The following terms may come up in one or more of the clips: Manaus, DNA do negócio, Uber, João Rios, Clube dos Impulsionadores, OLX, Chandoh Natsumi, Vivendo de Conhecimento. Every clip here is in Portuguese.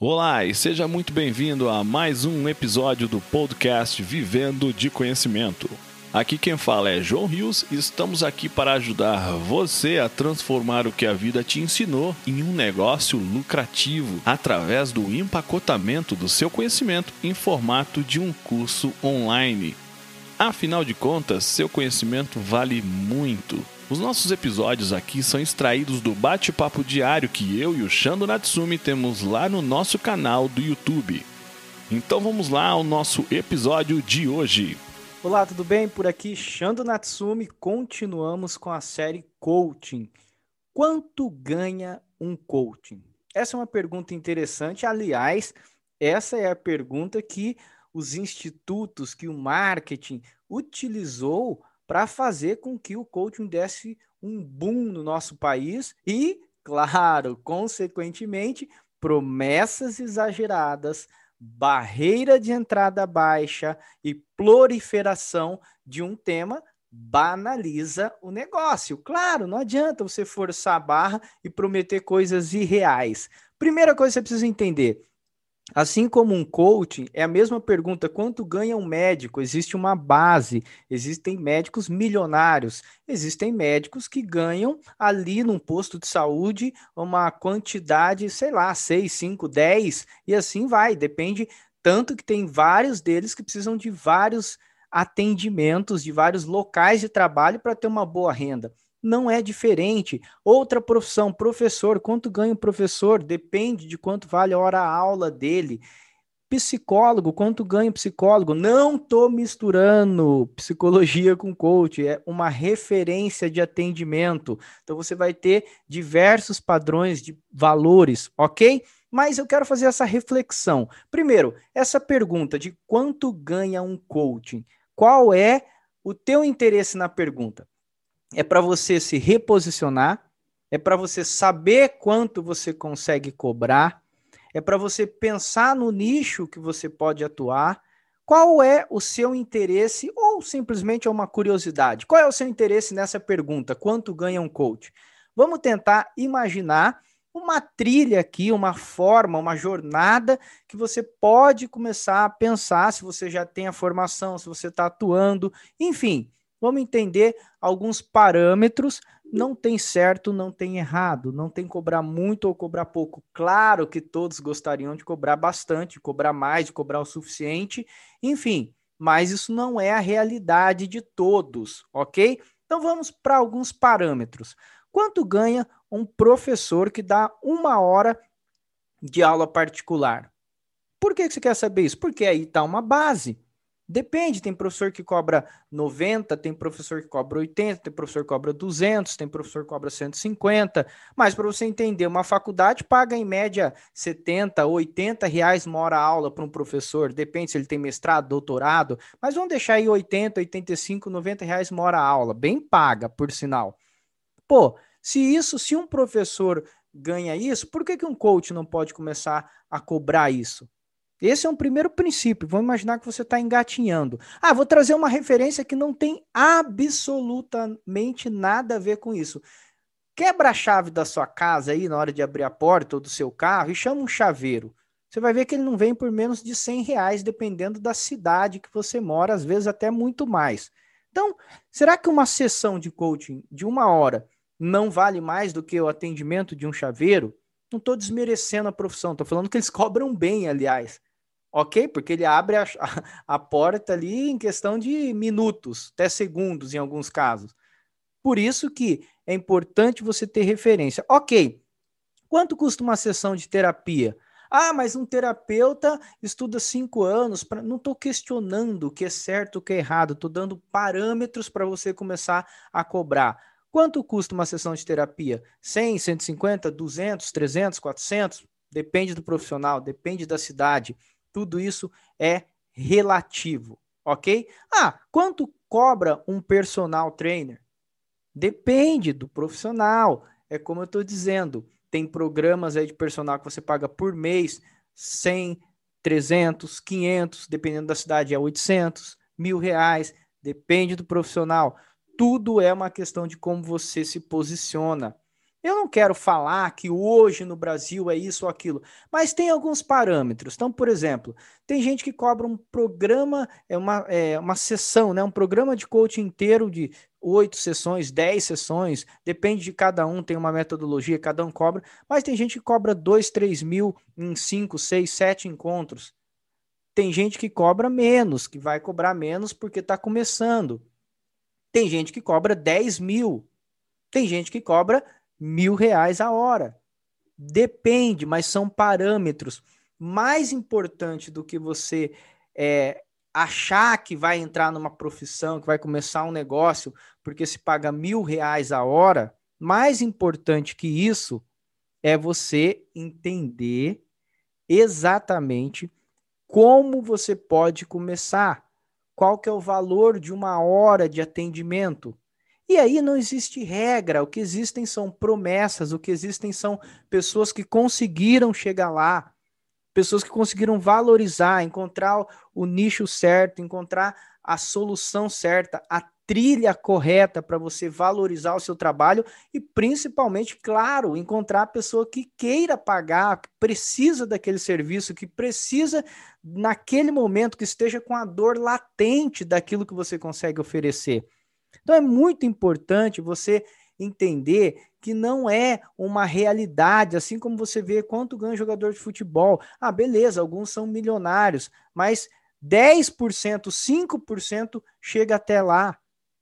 Olá e seja muito bem-vindo a mais um episódio do podcast Vivendo de Conhecimento. Aqui quem fala é João Rios e estamos aqui para ajudar você a transformar o que a vida te ensinou em um negócio lucrativo através do empacotamento do seu conhecimento em formato de um curso online. Afinal de contas, seu conhecimento vale muito. Os nossos episódios aqui são extraídos do bate-papo diário que eu e o Chandoh Natsumi temos lá no nosso canal do YouTube. Então vamos lá ao nosso episódio de hoje. Olá, tudo bem? Por aqui, Chandoh Natsumi. Continuamos com a série Coaching. Quanto ganha um coaching? Essa é uma pergunta interessante. Aliás, essa é a pergunta que os institutos, que o marketing utilizou para fazer com que o coaching desse um boom no nosso país e, claro, consequentemente, promessas exageradas, barreira de entrada baixa e proliferação de um tema banaliza o negócio. Claro, não adianta você forçar a barra e prometer coisas irreais. Primeira coisa que você precisa entender, assim como um coaching, é a mesma pergunta, quanto ganha um médico? Existe uma base, existem médicos milionários, existem médicos que ganham ali num posto de saúde uma quantidade, sei lá, 6, 5, 10, e assim vai, depende, tanto que tem vários deles que precisam de vários atendimentos, de vários locais de trabalho para ter uma boa renda. Não é diferente. Outra profissão, professor, quanto ganha o professor? Depende de quanto vale a hora-aula dele. Psicólogo, quanto ganha o psicólogo? Não estou misturando psicologia com coaching, é uma referência de atendimento. Então você vai ter diversos padrões de valores, ok? Mas eu quero fazer essa reflexão. Primeiro, essa pergunta de quanto ganha um coaching? Qual é o teu interesse na pergunta? É para você se reposicionar, é para você saber quanto você consegue cobrar, é para você pensar no nicho que você pode atuar, qual é o seu interesse ou simplesmente é uma curiosidade. Qual é o seu interesse nessa pergunta? Quanto ganha um coach? Vamos tentar imaginar uma trilha aqui, uma forma, uma jornada que você pode começar a pensar se você já tem a formação, se você está atuando, enfim. Vamos entender alguns parâmetros, não tem certo, não tem errado, não tem cobrar muito ou cobrar pouco. Claro que todos gostariam de cobrar bastante, de cobrar mais, de cobrar o suficiente, enfim, mas isso não é a realidade de todos, ok? Então vamos para alguns parâmetros. Quanto ganha um professor que dá uma hora de aula particular? Por que você quer saber isso? Porque aí está uma base. Depende, tem professor que cobra 90, tem professor que cobra 80, tem professor que cobra 200, tem professor que cobra 150, mas para você entender, uma faculdade paga em média 70, 80 reais uma hora aula para um professor, depende se ele tem mestrado, doutorado, mas vamos deixar aí 80, 85, 90 reais uma hora aula, bem paga, por sinal. Pô, se um professor ganha isso, por que um coach não pode começar a cobrar isso? Esse é um primeiro princípio. Vamos imaginar que você está engatinhando. Ah, vou trazer uma referência que não tem absolutamente nada a ver com isso. Quebra a chave da sua casa aí na hora de abrir a porta ou do seu carro e chama um chaveiro. Você vai ver que ele não vem por menos de 100 reais, dependendo da cidade que você mora, às vezes até muito mais. Então, será que uma sessão de coaching de uma hora não vale mais do que o atendimento de um chaveiro? Não estou desmerecendo a profissão, estou falando que eles cobram bem, aliás. Ok? Porque ele abre a porta ali em questão de minutos, até segundos em alguns casos. Por isso que é importante você ter referência. Ok, quanto custa uma sessão de terapia? Ah, mas um terapeuta estuda 5 anos. Não estou questionando o que é certo, o que é errado. Estou dando parâmetros para você começar a cobrar. Quanto custa uma sessão de terapia? 100, 150, 200, 300, 400? Depende do profissional, depende da cidade. Tudo isso é relativo, ok? Ah, quanto cobra um personal trainer? Depende do profissional. É como eu estou dizendo, tem programas aí de personal que você paga por mês, 100, 300, 500, dependendo da cidade é 800, R$1.000, depende do profissional. Tudo é uma questão de como você se posiciona. Eu não quero falar que hoje no Brasil é isso ou aquilo, mas tem alguns parâmetros. Então, por exemplo, tem gente que cobra um programa, uma sessão, né? Um programa de coaching inteiro de 8 sessões, 10 sessões, depende de cada um, tem uma metodologia, cada um cobra, mas tem gente que cobra 2, 3 mil em 5, 6, 7 encontros. Tem gente que cobra menos, que vai cobrar menos porque está começando. Tem gente que cobra 10 mil. Tem gente que cobra R$1.000 a hora. Depende, mas são parâmetros. Mais importante do que você achar que vai entrar numa profissão, que vai começar um negócio, porque se paga R$1.000 a hora, mais importante que isso é você entender exatamente como você pode começar. Qual que é o valor de uma hora de atendimento? E aí não existe regra, o que existem são promessas, o que existem são pessoas que conseguiram chegar lá, pessoas que conseguiram valorizar, encontrar o nicho certo, encontrar a solução certa, a trilha correta para você valorizar o seu trabalho e principalmente, claro, encontrar a pessoa que queira pagar, que precisa daquele serviço, que precisa naquele momento, que esteja com a dor latente daquilo que você consegue oferecer. Então é muito importante você entender que não é uma realidade, assim como você vê quanto ganha jogador de futebol. Ah, beleza, alguns são milionários, mas 10%, 5% chega até lá.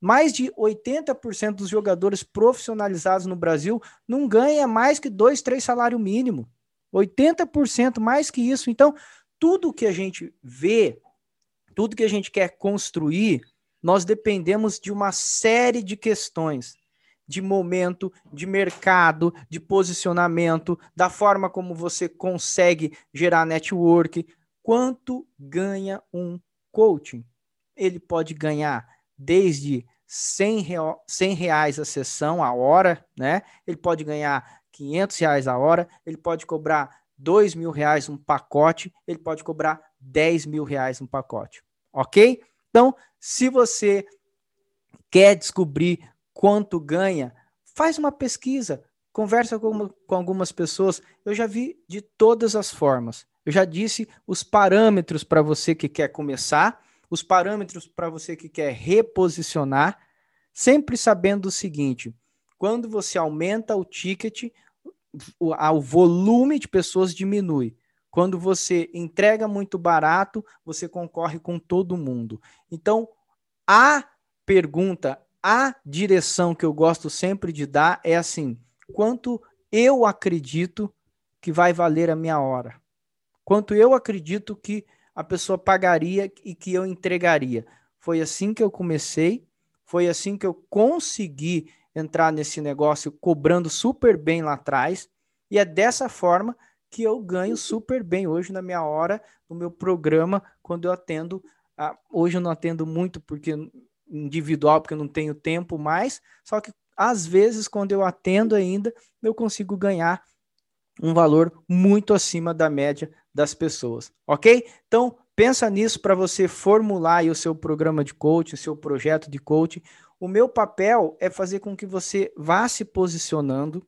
Mais de 80% dos jogadores profissionalizados no Brasil não ganha mais que 2, 3 salário mínimo. 80% mais que isso. Então, tudo que a gente vê, tudo que a gente quer construir, nós dependemos de uma série de questões, de momento, de mercado, de posicionamento, da forma como você consegue gerar network. Quanto ganha um coaching? Ele pode ganhar desde R$100 a sessão, a hora, né? Ele pode ganhar R$500 a hora, ele pode cobrar R$2.000 um pacote, ele pode cobrar R$10.000 um pacote, ok? Então, se você quer descobrir quanto ganha, faz uma pesquisa, conversa com algumas pessoas. Eu já vi de todas as formas. Eu já disse os parâmetros para você que quer começar, os parâmetros para você que quer reposicionar, sempre sabendo o seguinte: quando você aumenta o ticket, o volume de pessoas diminui. Quando você entrega muito barato, você concorre com todo mundo. Então, a pergunta, a direção que eu gosto sempre de dar é assim: quanto eu acredito que vai valer a minha hora? Quanto eu acredito que a pessoa pagaria e que eu entregaria? Foi assim que eu comecei, foi assim que eu consegui entrar nesse negócio cobrando super bem lá atrás, e é dessa forma que eu ganho super bem hoje na minha hora, no meu programa, quando eu atendo. Hoje eu não atendo muito porque individual, porque eu não tenho tempo mais, só que às vezes quando eu atendo ainda, eu consigo ganhar um valor muito acima da média das pessoas, ok? Então, pensa nisso para você formular aí o seu programa de coaching, o seu projeto de coaching. O meu papel é fazer com que você vá se posicionando,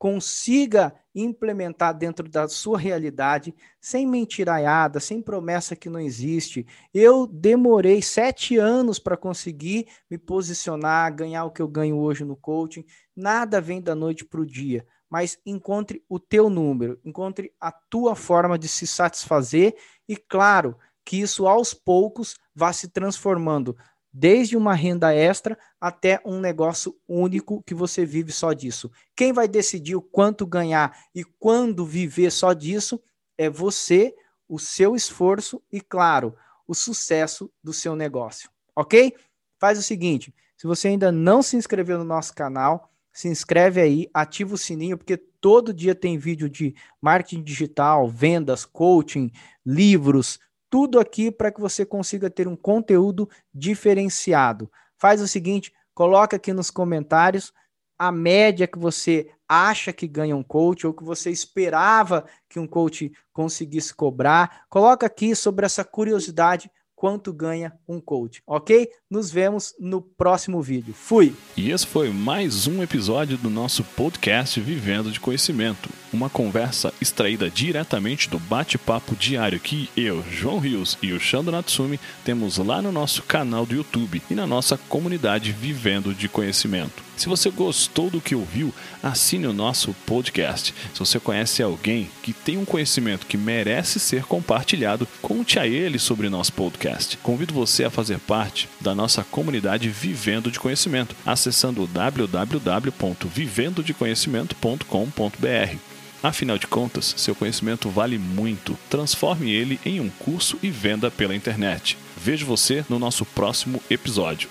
consiga implementar dentro da sua realidade, sem mentiraiada, sem promessa que não existe. Eu demorei 7 anos para conseguir me posicionar, ganhar o que eu ganho hoje no coaching. Nada vem da noite para o dia, mas encontre o teu número, encontre a tua forma de se satisfazer e, claro, que isso aos poucos vá se transformando, desde uma renda extra até um negócio único que você vive só disso. Quem vai decidir o quanto ganhar e quando viver só disso é você, o seu esforço e, claro, o sucesso do seu negócio, ok? Faz o seguinte, se você ainda não se inscreveu no nosso canal, se inscreve aí, ativa o sininho, porque todo dia tem vídeo de marketing digital, vendas, coaching, livros, tudo aqui para que você consiga ter um conteúdo diferenciado. Faz o seguinte, coloca aqui nos comentários a média que você acha que ganha um coach ou que você esperava que um coach conseguisse cobrar. Coloca aqui sobre essa curiosidade, quanto ganha um coach, ok? Nos vemos no próximo vídeo. Fui! E esse foi mais um episódio do nosso podcast Vivendo de Conhecimento, uma conversa extraída diretamente do bate-papo diário que eu, João Rios e o Chandoh Natsumi temos lá no nosso canal do YouTube e na nossa comunidade Vivendo de Conhecimento. Se você gostou do que ouviu, assine o nosso podcast. Se você conhece alguém que tem um conhecimento que merece ser compartilhado, conte a ele sobre nosso podcast. Convido você a fazer parte da nossa comunidade Vivendo de Conhecimento, acessando www.vivendodeconhecimento.com.br. Afinal de contas, seu conhecimento vale muito. Transforme ele em um curso e venda pela internet. Vejo você no nosso próximo episódio.